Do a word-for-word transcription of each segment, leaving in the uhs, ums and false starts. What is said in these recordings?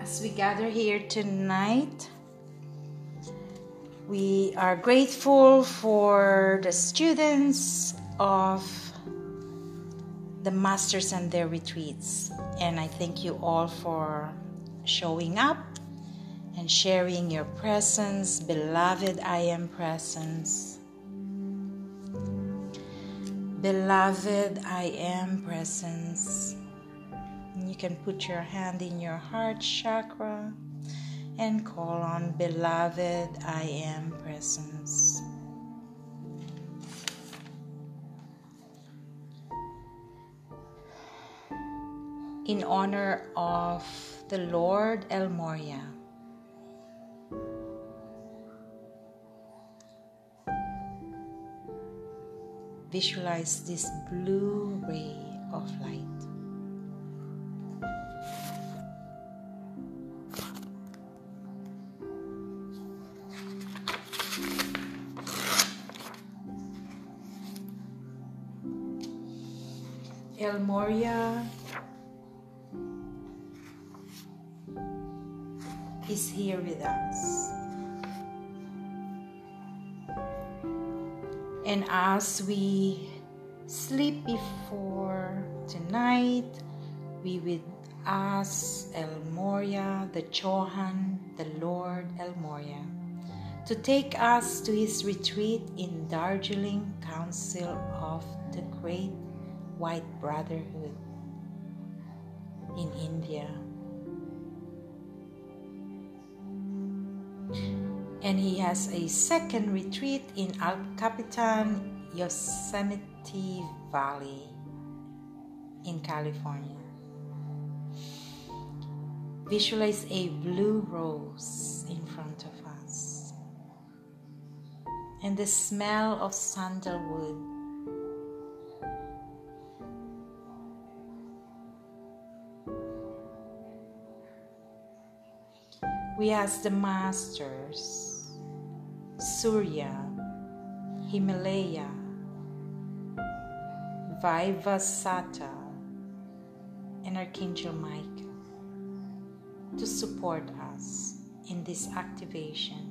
As we gather here tonight, we are grateful for the students of the masters and their retreats. And I thank you all for showing up and sharing your presence, beloved I am presence. Beloved I am presence. You can put your hand in your heart chakra and call on beloved I am presence. In honor of the Lord El Morya. Visualize this blue ray of light. El Morya is here with us. And as we sleep before tonight, we would ask El Morya, the Chohan, the Lord El Morya, to take us to his retreat in Darjeeling, Council of the Great White Brotherhood in India. And he has a second retreat in Al Capitan, Yosemite Valley in California. Visualize a blue rose in front of us and the smell of sandalwood. We ask the masters, Surya, Himalaya, Vaivasata, and Archangel Michael to support us in this activation.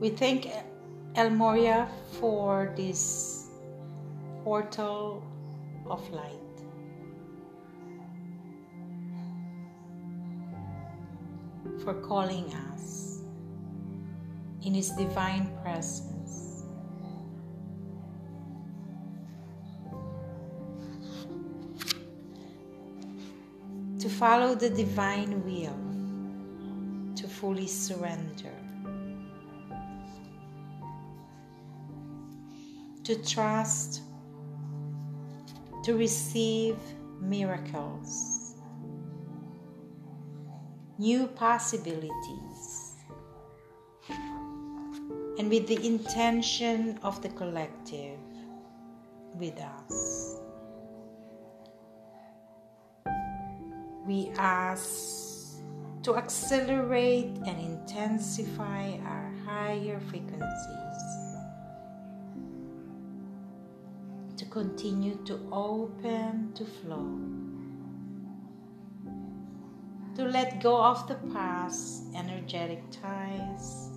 We thank El Morya for this portal of light. For calling us in his divine presence. To follow the divine will, to fully surrender. To trust, to receive miracles, new possibilities, and with the intention of the collective with us. We ask to accelerate and intensify our higher frequencies. Continue to open, to flow, to let go of the past energetic ties,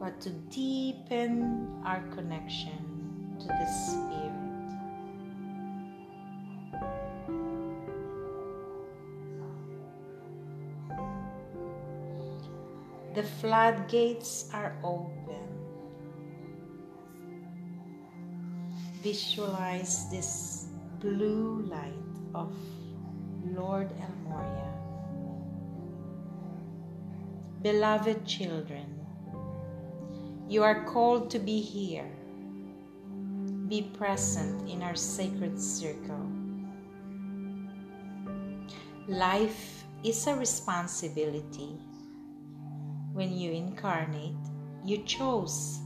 but to deepen our connection to the Spirit. The floodgates are open. Visualize this blue light of Lord El Morya. Beloved children, you are called to be here. Be present in our sacred circle. Life is a responsibility. When you incarnate, you chose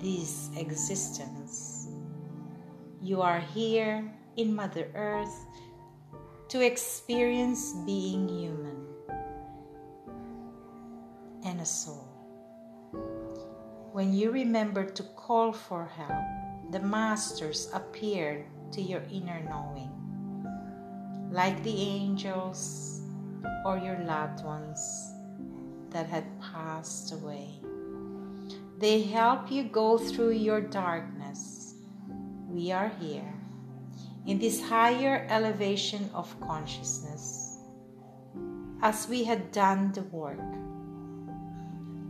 this existence. You are here in Mother Earth to experience being human and a soul. When you remember to call for help, the masters appear to your inner knowing, like the angels or your loved ones that had passed away. They help you go through your darkness. We are here, in this higher elevation of consciousness, as we had done the work.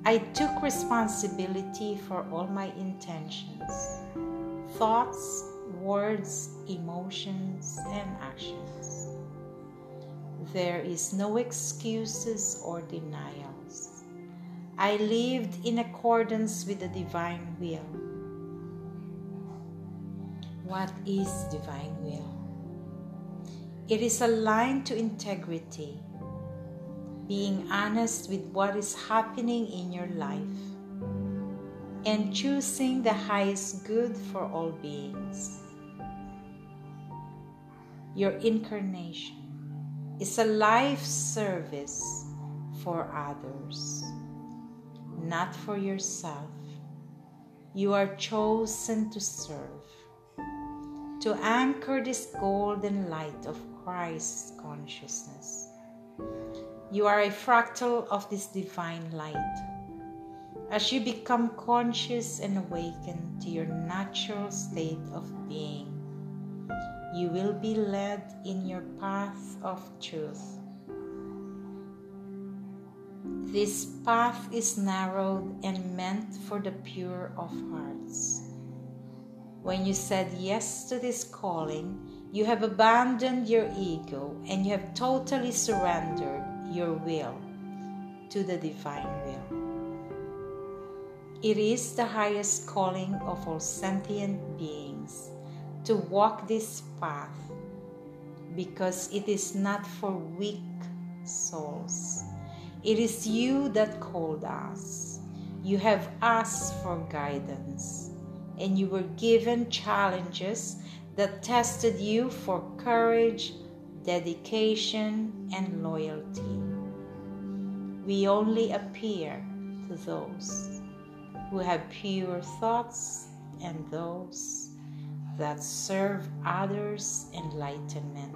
I took responsibility for all my intentions, thoughts, words, emotions, and actions. There is no excuses or denials. I lived in accordance with the divine will. What is divine will? It is aligned to integrity, being honest with what is happening in your life, and choosing the highest good for all beings. Your incarnation is a life service for others, not for yourself. You are chosen to serve, to anchor this golden light of Christ's consciousness. You are a fractal of this divine light. As you become conscious and awaken to your natural state of being, you will be led in your path of truth. This path is narrowed and meant for the pure of hearts. When you said yes to this calling, you have abandoned your ego and you have totally surrendered your will to the divine will. It is the highest calling of all sentient beings to walk this path, because it is not for weak souls. It is you that called us. You have asked for guidance, and you were given challenges that tested you for courage, dedication, and loyalty. We only appear to those who have pure thoughts and those that serve others' enlightenment.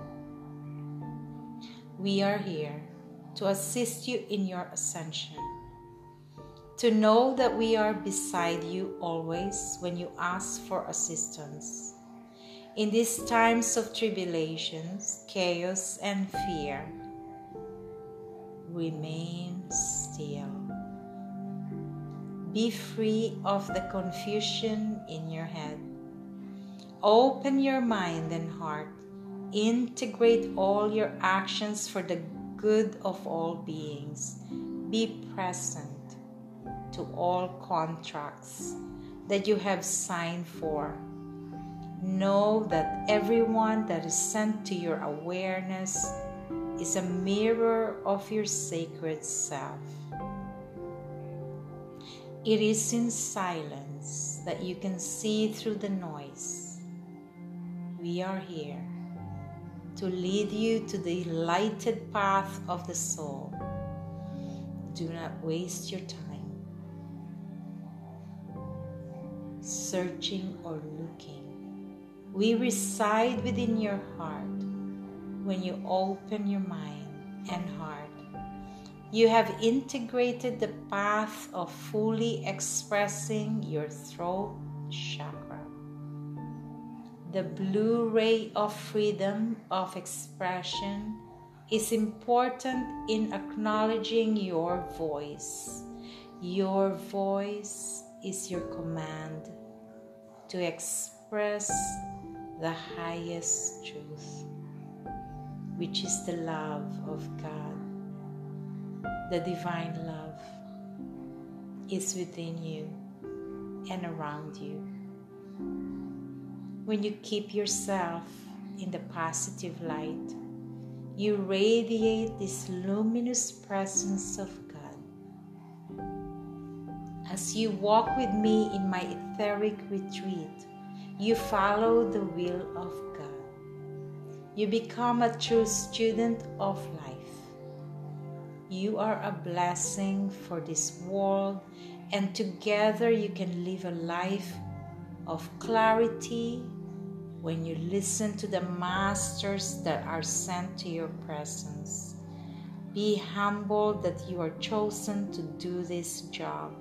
We are here to assist you in your ascension, to know that we are beside you always when you ask for assistance. In these times of tribulations, chaos, and fear, remain still. Be free of the confusion in your head. Open your mind and heart. Integrate all your actions for the good of all beings. Be present to all contracts that you have signed for. Know that everyone that is sent to your awareness is a mirror of your sacred self. It is in silence that you can see through the noise. We are here to lead you to the lighted path of the soul. Do not waste your time searching or looking. We reside within your heart. When you open your mind and heart, you have integrated the path of fully expressing your throat chakra, the blue ray of freedom of expression. Is important in acknowledging your voice. Your voice is your command to express the highest truth, which is the love of God. The divine love is within you and around you. When you keep yourself in the positive light, you radiate this luminous presence of God. As you walk with me in my etheric retreat, you follow the will of God. You become a true student of life. You are a blessing for this world, and together you can live a life of clarity when you listen to the masters that are sent to your presence. Be humbled that you are chosen to do this job.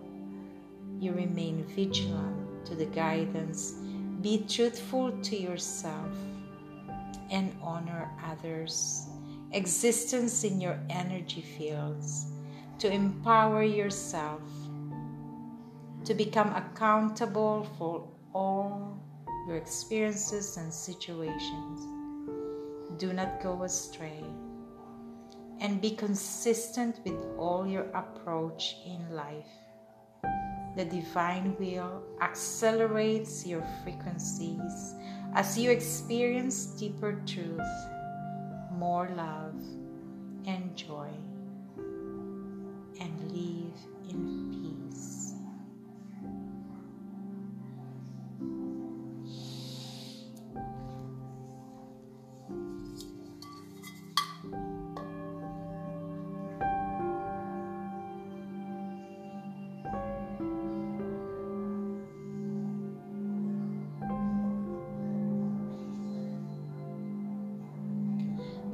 You remain vigilant to the guidance. Be truthful to yourself and honor others. Existence in your energy fields to empower yourself, to become accountable for all your experiences and situations. Do not go astray, and be consistent with all your approach in life. The divine will accelerates your frequencies as you experience deeper truth, more love and joy, and live in peace.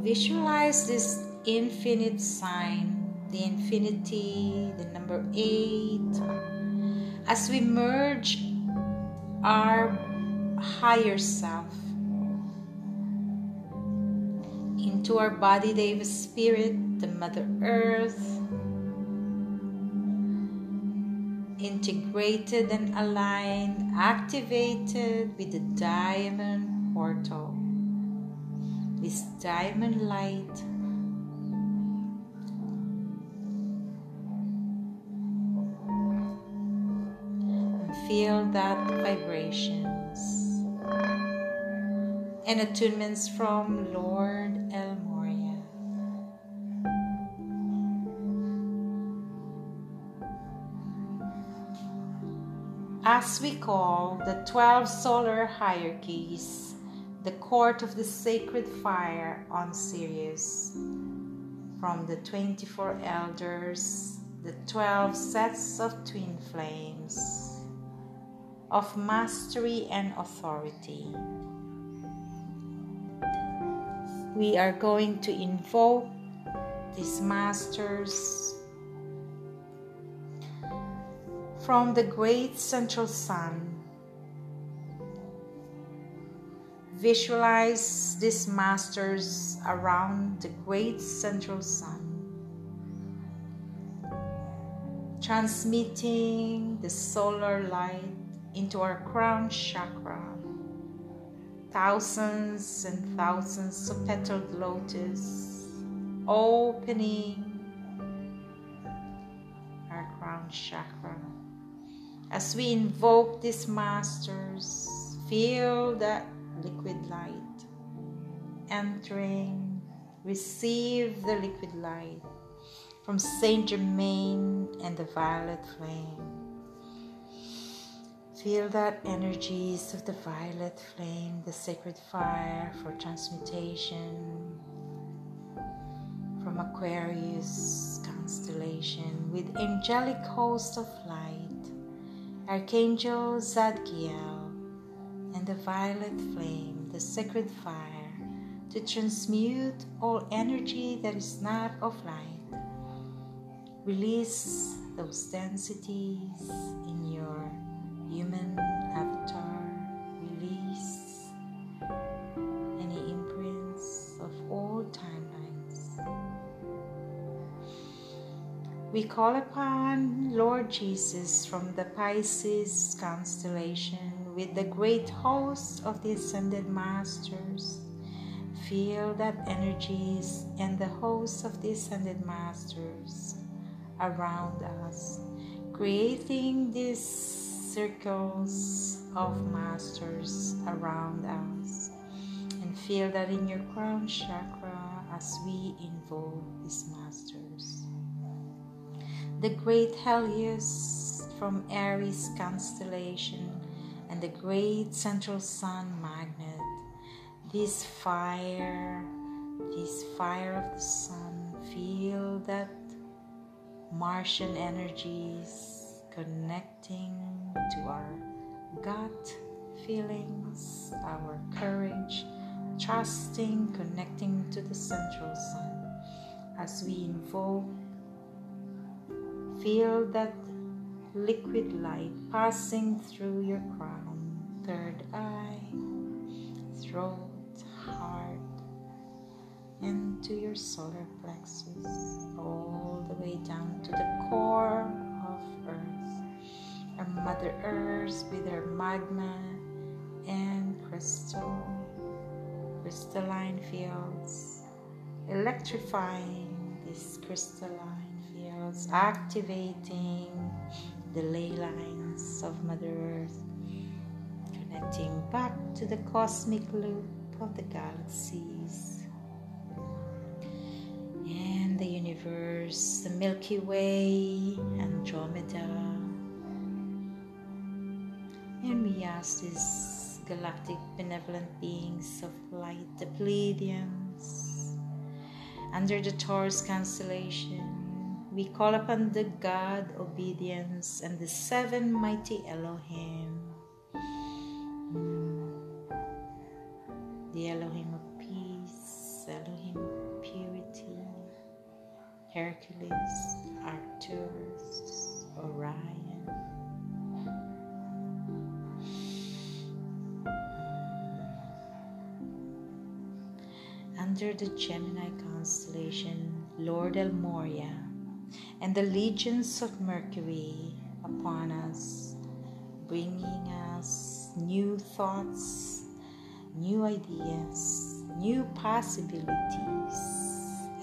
Visualize this infinite sign, the infinity, the number eight, as we merge our higher self into our body, Deva Spirit, the Mother Earth, integrated and aligned, activated with the diamond portal. This diamond light and feel that vibrations and attunements from Lord El Morya. As we call the twelve solar hierarchies, the court of the sacred fire on Sirius, from the twenty-four elders, the twelve sets of twin flames of mastery and authority. We are going to invoke these masters from the great central sun. Visualize these masters around the great central sun, transmitting the solar light into our crown chakra. Thousands and thousands of petaled lotus opening our crown chakra. As we invoke these masters, feel that liquid light entering. Receive the liquid light from Saint Germain and the violet flame. Feel that energies of the violet flame, the sacred fire for transmutation from Aquarius constellation with angelic host of light, Archangel Zadkiel, and the violet flame, the sacred fire, to transmute all energy that is not of light. Release those densities in your human avatar. Release any imprints of all timelines. We call upon Lord Jesus from the Pisces constellation with the great host of the ascended masters. Feel that energies and the hosts of the ascended masters around us, creating these circles of masters around us. And feel that in your crown chakra as we invoke these masters. The great Helios from Aries constellation and the great central sun magnet, this fire, this fire of the sun. Feel that Martian energies connecting to our gut feelings, our courage, trusting, connecting to the central sun. As we invoke, feel that liquid light passing through your crown, third eye, throat, heart, and to your solar plexus, all the way down to the core of Earth. And Mother Earth with her magma and crystal, crystalline fields, electrifying these crystalline fields, activating the ley lines of Mother Earth, connecting back to the cosmic loop of the galaxies and the universe, the Milky Way, Andromeda. And we ask these galactic benevolent beings of light, the Pleiadians, under the Taurus constellation, we call upon the God, obedience, and the seven mighty Elohim. The Elohim of peace, Elohim of purity, Hercules, Arcturus, Orion. Under the Gemini constellation, Lord El Morya and the legions of Mercury upon us, bringing us new thoughts, new ideas, new possibilities,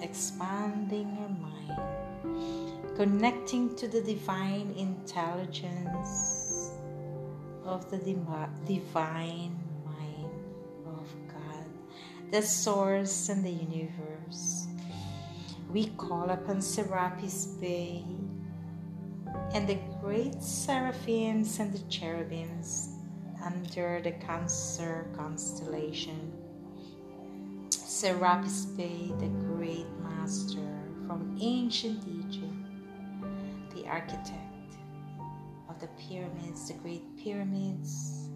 expanding your mind, connecting to the divine intelligence of the divine mind of God, the source and the universe. We call upon Serapis Bey and the great seraphims and the cherubims under the Cancer constellation. Serapis Bey, the great master from ancient Egypt, the architect of the pyramids, the great pyramids,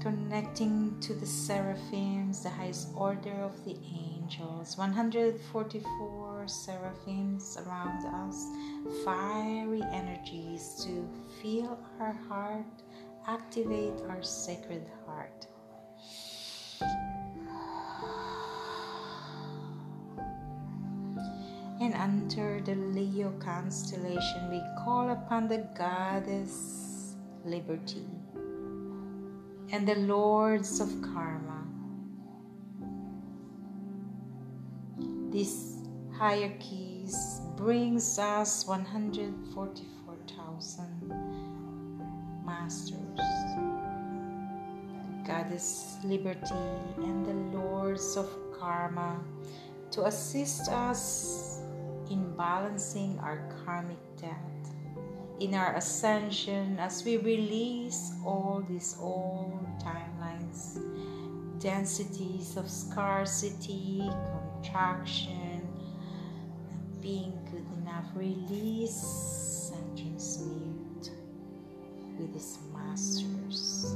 connecting to the seraphims, the highest order of the angels, one hundred forty-four seraphims around us, fiery energies to feel our heart, activate our sacred heart. And under the Leo constellation, we call upon the goddess Liberty and the lords of karma. These hierarchies brings us one hundred forty-four thousand masters, goddess Liberty and the lords of karma, to assist us in balancing our karmic debt, in our ascension, as we release all these old timelines, densities of scarcity, contraction, being good enough, release and transmute with these masters.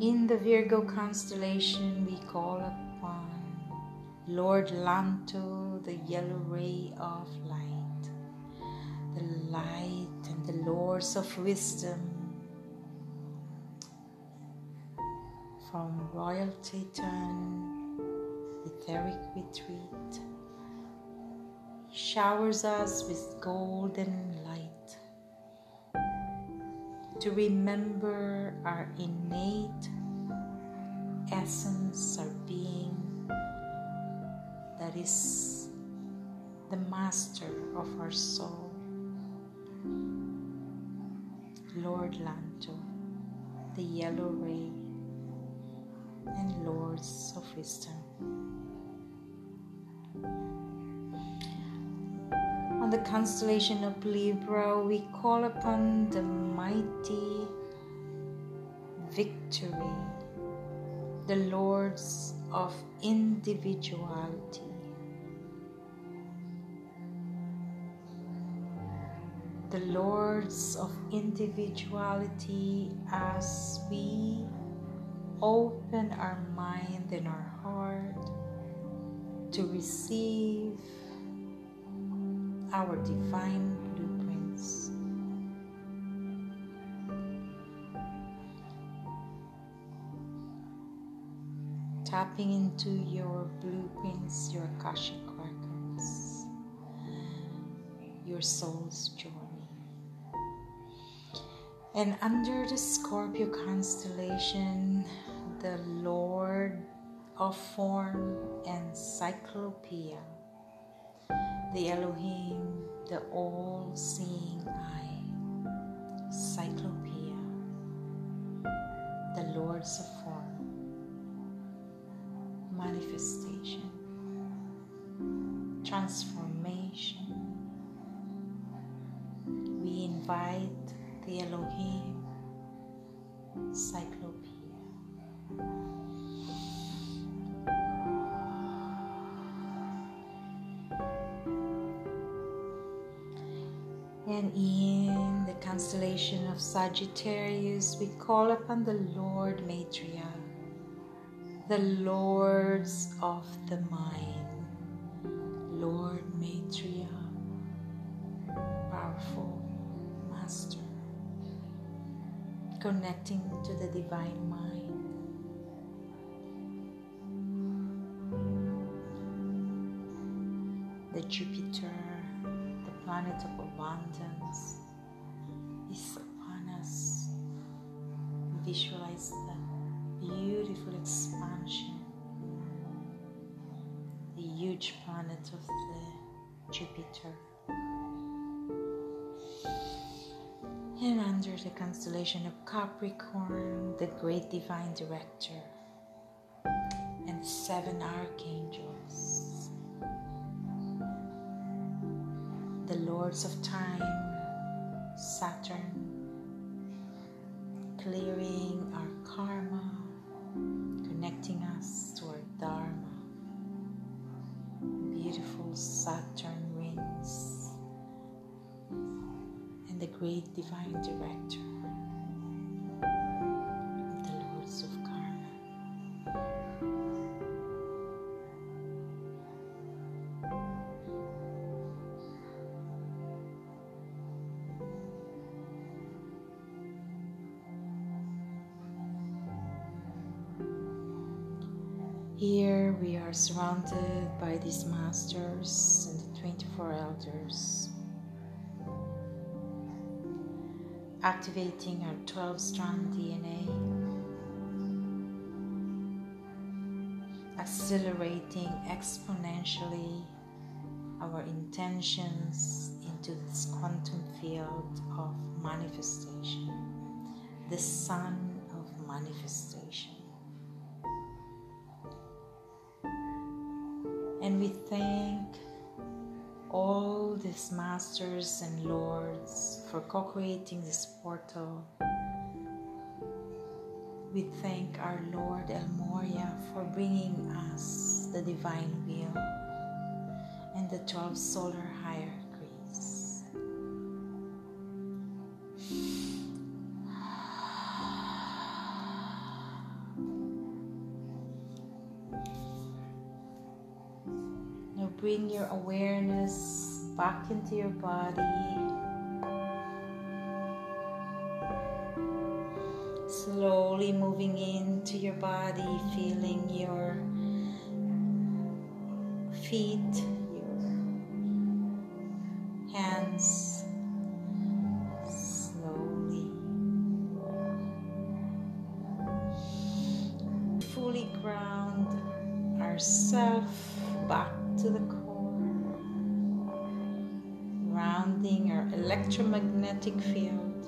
In the Virgo constellation, we call upon Lord Lanto, the yellow ray of light, the light and the lords of wisdom from Royal Titan, Etheric Retreat, showers us with golden light to remember our innate essence, our being that is the master of our soul. Lord Lanto, the yellow ray, and lords of wisdom. On the constellation of Libra, we call upon the mighty victory, the lords of individuality. The lords of individuality, as we open our mind and our heart to receive our divine blueprints. Tapping into your blueprints, your Akashic Records, your soul's journey. And under the Scorpio constellation, the Lord of Form and Cyclopea, the Elohim, the all-seeing eye, Cyclopea, the Lords of Form, manifestation, transformation. We invite the Elohim, Cyclopea. And in the constellation of Sagittarius, we call upon the Lord Maitreya, the Lords of the Mind, Lord Maitreya, powerful master, connecting to the divine mind. The Jupiter, the planet of abundance, is upon us. Visualize the beautiful expansion, the huge planet of the Jupiter. And under the constellation of Capricorn, the great divine director and seven archangels, the lords of time, Saturn, clearing our karma, connecting us to our dharma, beautiful Saturn rings. The great divine director, the lords of karma. Here we are surrounded by these masters and the twenty-four elders, activating our twelve strand D N A, accelerating exponentially our intentions into this quantum field of manifestation, the sun of manifestation. And we thank all these masters and lords for co-creating this portal. We thank our Lord El Morya for bringing us the divine will and the twelve solar hierarchies. Bring your awareness back into your body, slowly moving into your body, feeling your feet, your hands, slowly, fully ground ourselves back to the core, rounding our electromagnetic field,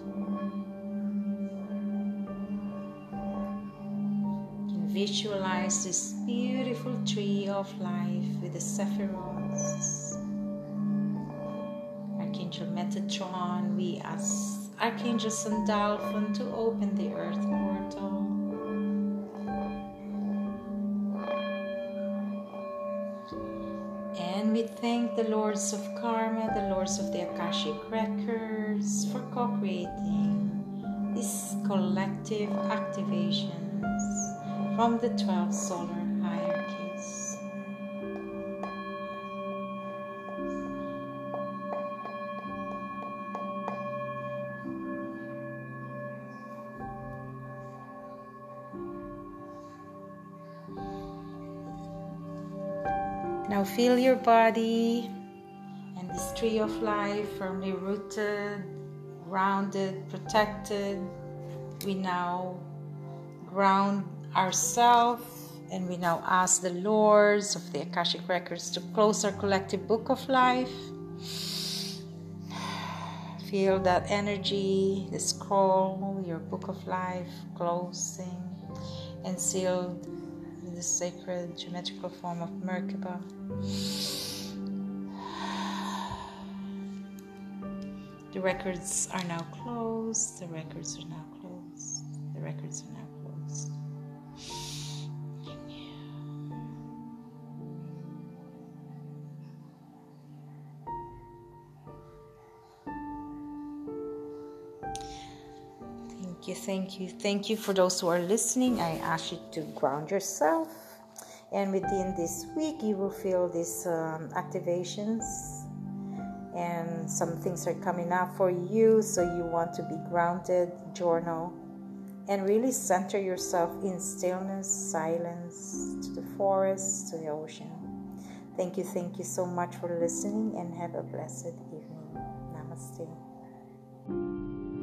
you can visualize this beautiful tree of life with the Sephiroths, Archangel Metatron. We as Archangel Sandalphon to open the earth portal. And we thank the Lords of Karma, the Lords of the Akashic Records, for co-creating these collective activations from the twelve solar hierarchies. Now feel your body and this tree of life firmly rooted, grounded, protected. We now ground ourselves and we now ask the Lords of the Akashic Records to close our collective book of life. Feel that energy, the scroll, your book of life closing and sealed in the sacred geometrical form of Merkaba. The records are now closed, the records are now closed, the records are now closed. Thank you, thank you, thank you for those who are listening. I ask you to ground yourself. And within this week, you will feel these um, activations. And some things are coming up for you, so you want to be grounded, journal, and really center yourself in stillness, silence, to the forest, to the ocean. Thank you, thank you so much for listening, and have a blessed evening. Namaste.